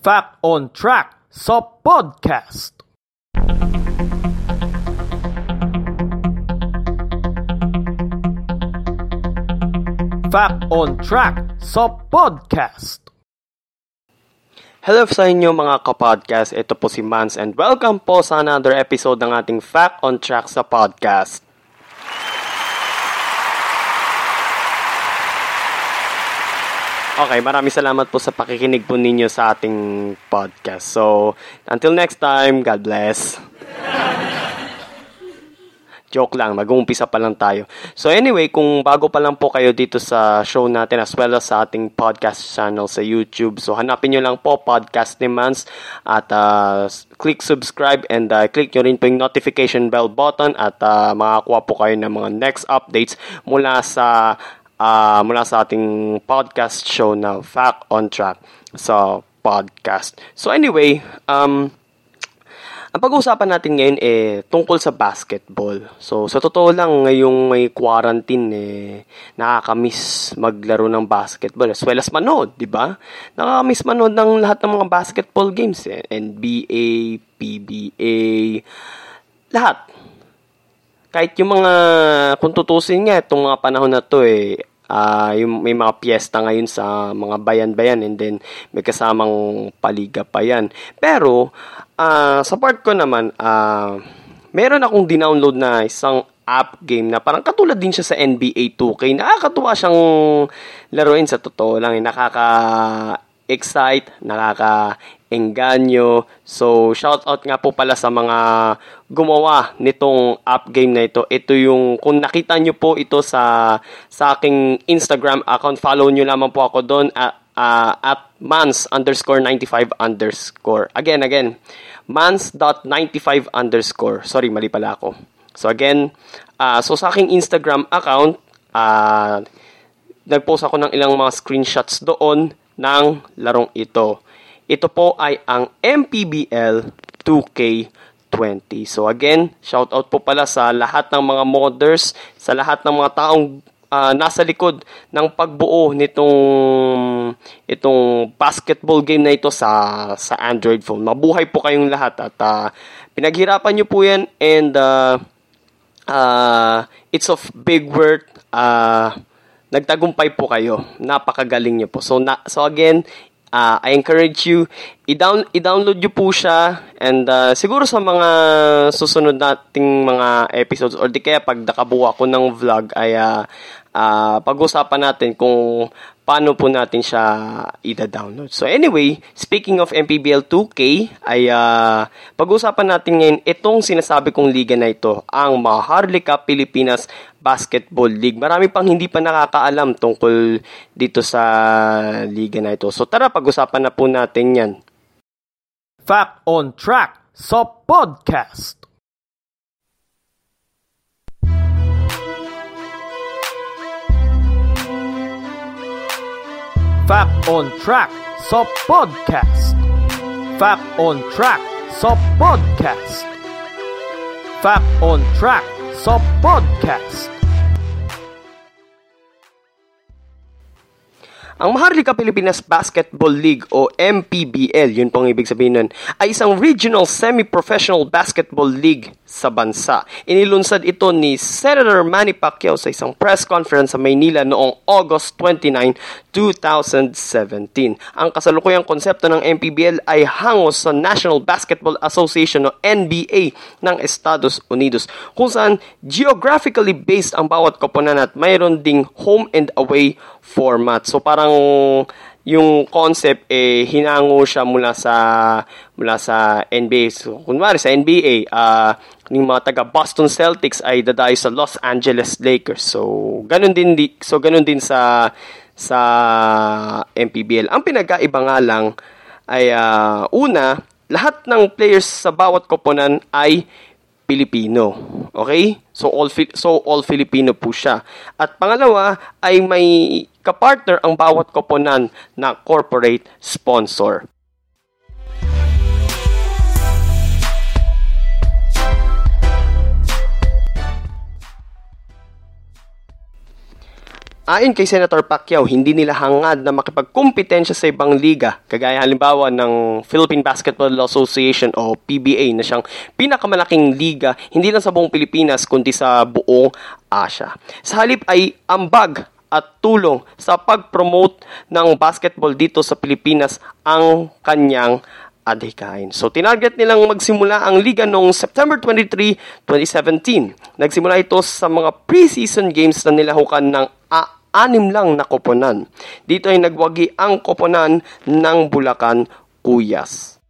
Fact on Track sa podcast. Fact on Track sa podcast. Hello sa inyo mga kapodcast, ito po si Mans and welcome po sa another episode ng ating Fact on Track sa podcast. Okay, maraming salamat po sa pakikinig po ninyo sa ating podcast. So, until next time, God bless. Joke lang, mag-uumpisa pa lang tayo. So anyway, kung bago pa lang po kayo dito sa show natin as well as sa ating podcast channel sa YouTube, so hanapin nyo lang po Podcast ni Mans at click subscribe and click nyo rin po yung notification bell button at makakuha po kayo ng mga next updates mula sa ating podcast show na Fact on Track sa podcast. So anyway, ang pag-uusapan natin ngayon tungkol sa basketball. So sa totoo lang, ngayong may quarantine nakakamiss maglaro ng basketball as well as manood, di ba? Nakakamiss manood ng lahat ng mga basketball games, NBA, PBA, lahat. Kahit yung mga, kung tutusin nga itong mga panahon na to yung may mga piyesta ngayon sa mga bayan-bayan and then may kasamang paliga pa yan. Pero sa part ko naman, meron akong dinownload na isang app game na parang katulad din siya sa NBA 2K. Nakakatuwa siyang laruin sa totoo lang. Nakaka-excite, nakaka-engganyo. So, shoutout nga po pala sa mga gumawa nitong app game na ito. Ito yung, kung nakita nyo po ito sa aking Instagram account, follow nyo lamang po ako doon at mans_95_ Again, mans.95_ Sorry, mali pala ako. So, again, so sa aking Instagram account, nagpost ako ng ilang mga screenshots doon ng larong ito. Ito po ay ang MPBL 2K20. So again, shout out po pala sa lahat ng mga modders, sa lahat ng mga taong nasa likod ng pagbuo nitong basketball game na ito sa Android phone. Mabuhay po kayong lahat at pinaghirapan niyo po 'yan and it's of big worth. Nagtagumpay po kayo. Napakagaling niyo po. So again, I encourage you, i-download nyo po siya and siguro sa mga susunod nating mga episodes or di kaya pag nakabuo ako ng vlog ay pag-usapan natin kung paano po natin siya i-download. So anyway, speaking of MPBL 2K, ay pag-usapan natin ngayon itong sinasabi kong liga na ito, ang Maharlika Pilipinas Basketball League. Marami pang hindi pa nakakaalam tungkol dito sa liga na ito. So tara, pag-usapan na po natin yan. Fact on Track sa podcast. Fact on Track sa podcast. Fact on Track sa podcast. Fact on Track sa podcast. Ang Maharlika Pilipinas Basketball League o MPBL, yun pong ibig sabihin nun, ay isang regional semi-professional basketball league sa bansa. Inilunsad ito ni Senator Manny Pacquiao sa isang press conference sa Maynila noong August 29, 2017. Ang kasalukuyang konsepto ng MPBL ay hangos sa National Basketball Association o NBA ng Estados Unidos, kung saan geographically based ang bawat koponan at mayroon ding home and away format. So parang yung concept hinango siya mula sa NBA. So kunwari sa NBA, yung mga taga Boston Celtics ay dadayo sa Los Angeles Lakers. So ganun din sa MPBL. Ang pinagkaiba nga lang ay una, lahat ng players sa bawat koponan ay Filipino. Okay? So all Filipino po siya. At pangalawa ay may kapartner ang bawat koponan na corporate sponsor. Ayon kay Senator Pacquiao, hindi nila hangad na makipagkumpetensya sa ibang liga, kagaya halimbawa ng Philippine Basketball Association o PBA na siyang pinakamalaking liga, hindi lang sa buong Pilipinas kundi sa buong Asia. Sa halip ay ambag at tulong sa pag-promote ng basketball dito sa Pilipinas ang kanyang adhikain. So, tinarget nilang magsimula ang liga noong September 23, 2017. Nagsimula ito sa mga pre-season games na nilahukan ng 6 lang na koponan. Dito ay nagwagi ang koponan ng Bulacan Kuyas.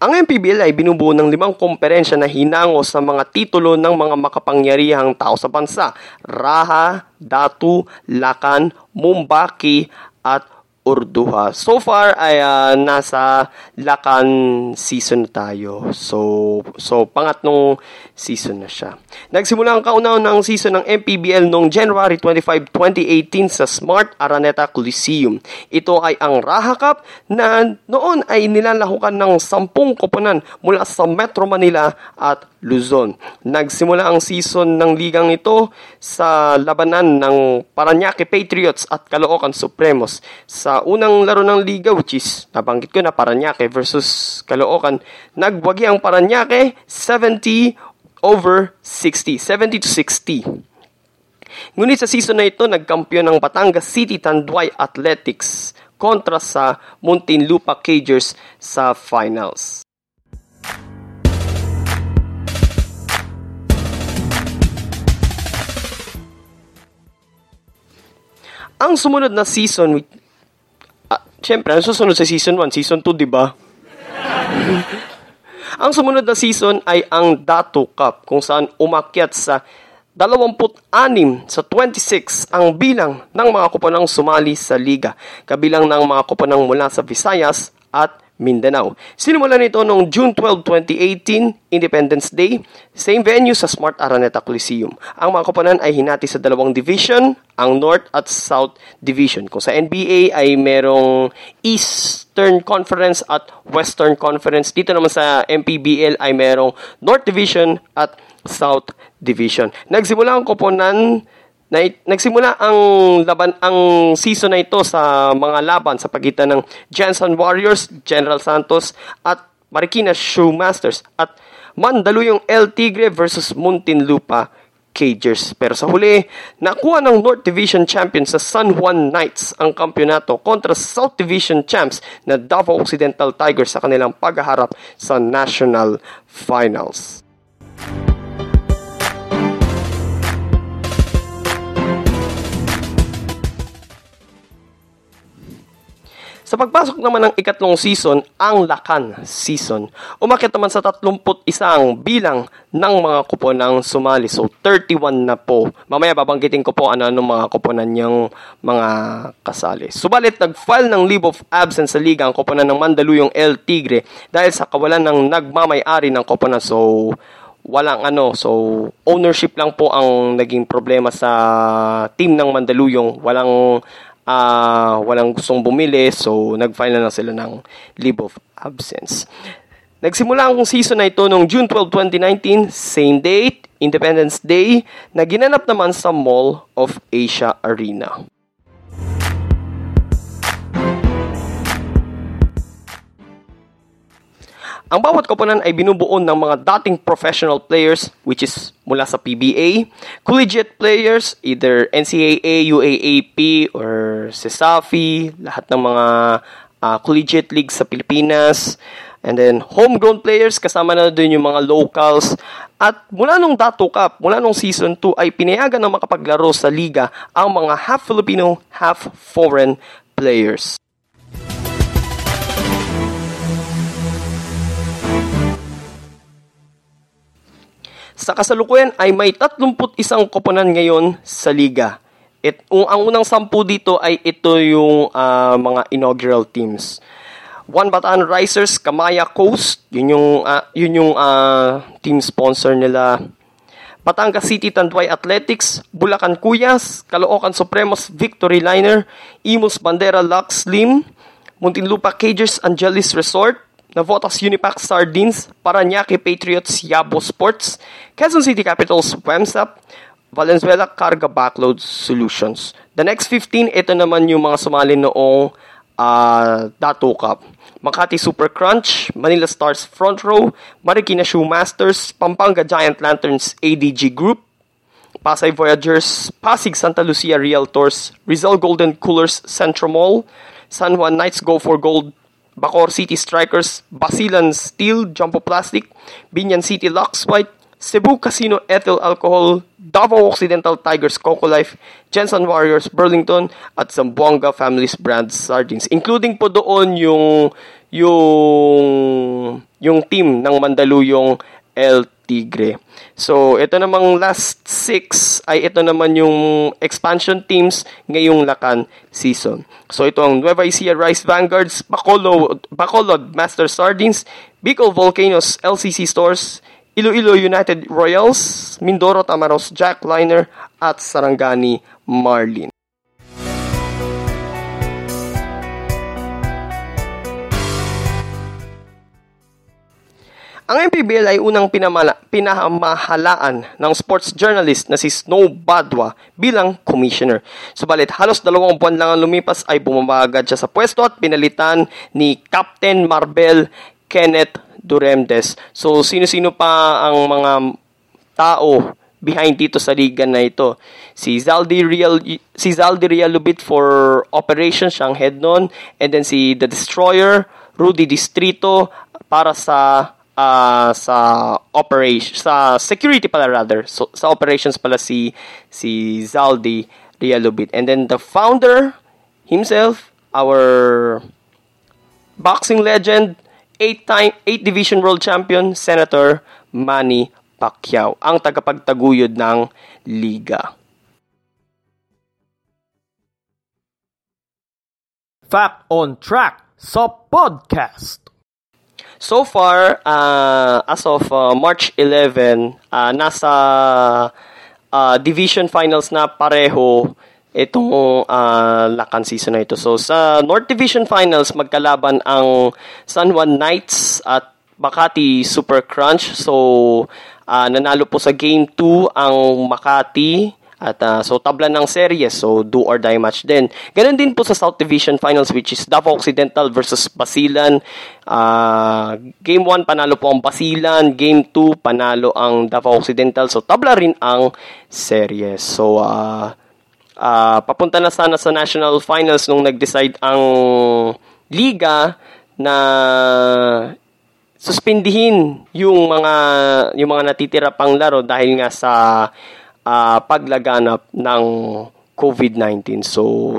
Ang MPBL ay binubuo ng 5 komperensya na hinango sa mga titulo ng mga makapangyarihang tao sa bansa: Raha, Datu, Lakan, Mumbaki at Urduha. So far ay nasa Lakan season tayo. So pangatlong season na siya. Nagsimula ang kauna-unahang season ng MPBL noong January 25, 2018 sa Smart Araneta Coliseum. Ito ay ang Raha Cup na noon ay nilalahukan ng 10 koponan mula sa Metro Manila at Luzon. Nagsimula ang season ng ligang ito sa labanan ng Paranaque Patriots at Caloocan Supremos. Sa unang laro ng liga, which is nabanggit ko na Paranaque versus Caloocan, nagwagi ang Paranaque 70 to 60. Ngunit sa season na ito, nagkampiyon ng Batangas City Tanduay Athletics kontra sa Muntinlupa Cagers sa finals. Ang sumunod na season, siyempre, ang susunod sa season 1, season 2, di ba? Ang sumunod na season ay ang Datu Cup, kung saan umakyat sa 26 sa 26 ang bilang ng mga koponang sumali sa liga, kabilang ng mga koponang mula sa Visayas at Mindanao. Sinimula nito noong June 12, 2018, Independence Day, same venue sa Smart Araneta Coliseum. Ang mga koponan ay hinati sa 2 division, ang North at South Division. Kung sa NBA ay merong Eastern Conference at Western Conference, dito naman sa MPBL ay merong North Division at South Division. Nagsimula ang season na ito sa mga laban sa pagitan ng Jensen Warriors, General Santos at Marikina Shoemasters at Mandaluyong El Tigre versus Muntinlupa Cagers. Pero sa huli, nakuha ng North Division Champions sa San Juan Knights ang kampiyonato kontra South Division Champs na Davao Occidental Tigers sa kanilang pagharap sa National Finals. Sa pagpasok naman ng 3rd season, ang Lakan season, umakyat naman sa 31 bilang ng mga koponang sumali. So, 31 na po. Mamaya babanggitin ko po ano mga koponan niyang mga kasali. Subalit, nag-file ng leave of absence sa liga ang koponan ng Mandaluyong El Tigre dahil sa kawalan ng nagmamay-ari ng koponan. So, So, ownership lang po ang naging problema sa team ng Mandaluyong. Walang gustong bumili, so nag-file na lang sila ng leave of absence. Nagsimula ang season na ito noong June 12, 2019, same date, Independence Day, na ginanap naman sa Mall of Asia Arena. Ang bawat koponan ay binubuo ng mga dating professional players, which is mula sa PBA, collegiate players, either NCAA, UAAP, or SESAFI, lahat ng mga collegiate leagues sa Pilipinas, and then homegrown players, kasama na doon yung mga locals. At mula nung Datu Cup, mula nung Season 2, ay pinayagan na makapaglaro sa liga ang mga half-Filipino, half-foreign players. Sa kasalukuyan ay may 31 koponan ngayon sa liga. Ang unang 10 dito ay ito yung mga inaugural teams. Bataan Risers, Kamaya Coast, yun yung team sponsor nila. Batangas City Tanduay Athletics, Bulacan Kuyas, Caloocan Supremos, Victory Liner, Imus Bandera, Lux Lim, Muntinlupa Cagers, Angeles Resort, Navotas Unipak Sardines, Paranaque Patriots, Yabo Sports, Quezon City Capitals, WEMSAP, Valenzuela Carga Backload Solutions. The next 15, ito naman yung mga sumali noong Dato Cup. Makati Super Crunch, Manila Stars Front Row, Marikina Shoemasters, Pampanga Giant Lanterns ADG Group, Pasay Voyagers, Pasig Santa Lucia Realtors, Rizal Golden Coolers Centro Mall, San Juan Knights Go for Gold, Bacoor City Strikers, Basilan Steel, Jumbo Plastic, Binyan City Lux White, Cebu Casino Ethyl Alcohol, Davao Occidental Tigers Coco Life, Jensen Warriors Burlington, at Zamboanga Families Brand Sardines. Including po doon yung team ng Mandaluyong El Tigre. So, ito namang last 6 ay ito naman yung expansion teams ngayong Lakan season. So, ito ang Nueva Ecija Rice Vanguards, Bacolod Master Sardines, Bicol Volcanoes LCC Stores, Iloilo United Royals, Mindoro Tamaros Jack Liner, at Sarangani Marlin. Ang MPBL ay unang pinamahalaan ng sports journalist na si Snow Badwa bilang commissioner. Subalit halos 2 buwan lang ang lumipas ay bumaba agad siya sa pwesto at pinalitan ni Captain Marbel Kenneth Duremdes. So sino-sino pa ang mga tao behind dito sa liga na ito? Si Zaldy Realubit for operations, siyang head noon, and then si The Destroyer, Rudy Distrito para sa operations pala si Zaldy Realubit. And then the founder himself, our boxing legend, 8 division world champion, Senator Manny Pacquiao, ang tagapagtaguyod ng liga. Fact on Track sa podcast. So far, as of March 11, nasa division finals na pareho itong Lakan season na ito. So, sa North Division Finals, magkalaban ang San Juan Knights at Makati Super Crunch. So, nanalo po sa Game 2 ang Makati. At so tabla ng series, so do or die match din. Ganun din po sa South Division Finals, which is Davao Occidental versus Basilan. Game 1 panalo po ang Basilan, Game 2 panalo ang Davao Occidental. So tabla rin ang series. So papunta na sana sa national finals nung nag-decide ang liga na suspindihin yung mga natitira pang laro dahil nga sa paglaganap ng COVID-19. So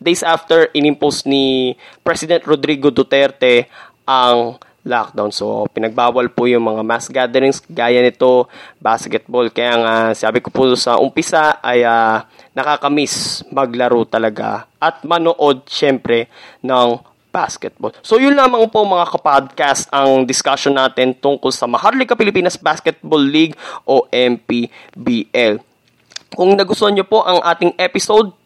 days after, inimpose ni President Rodrigo Duterte ang lockdown. So pinagbawal po yung mga mass gatherings gaya nito, basketball. Kaya nga sabi ko po sa umpisa ay nakakamiss maglaro talaga at manood syempre ng basketball. So yun lamang po mga kapodcast ang discussion natin tungkol sa Maharlika Pilipinas Basketball League o MPBL. Kung nagustuhan nyo po ang ating episode,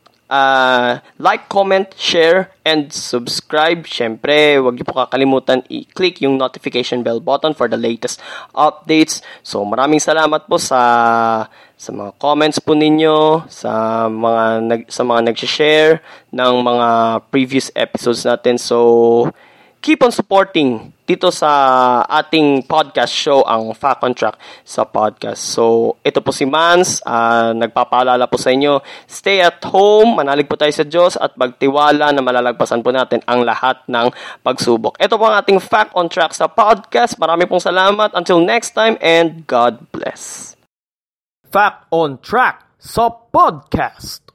like, comment, share, and subscribe. Siyempre, huwag nyo po kakalimutan i-click yung notification bell button for the latest updates. So, maraming salamat po sa mga comments po ninyo, sa mga nag-share ng mga previous episodes natin. So, keep on supporting dito sa ating podcast show, ang Fact on Track sa podcast. So, ito po si Mans, nagpapaalala po sa inyo, stay at home, manalig po tayo sa Diyos at magtiwala na malalagpasan po natin ang lahat ng pagsubok. Ito po ang ating Fact on Track sa podcast. Marami pong salamat. Until next time, and God bless. Fact on Track sa podcast.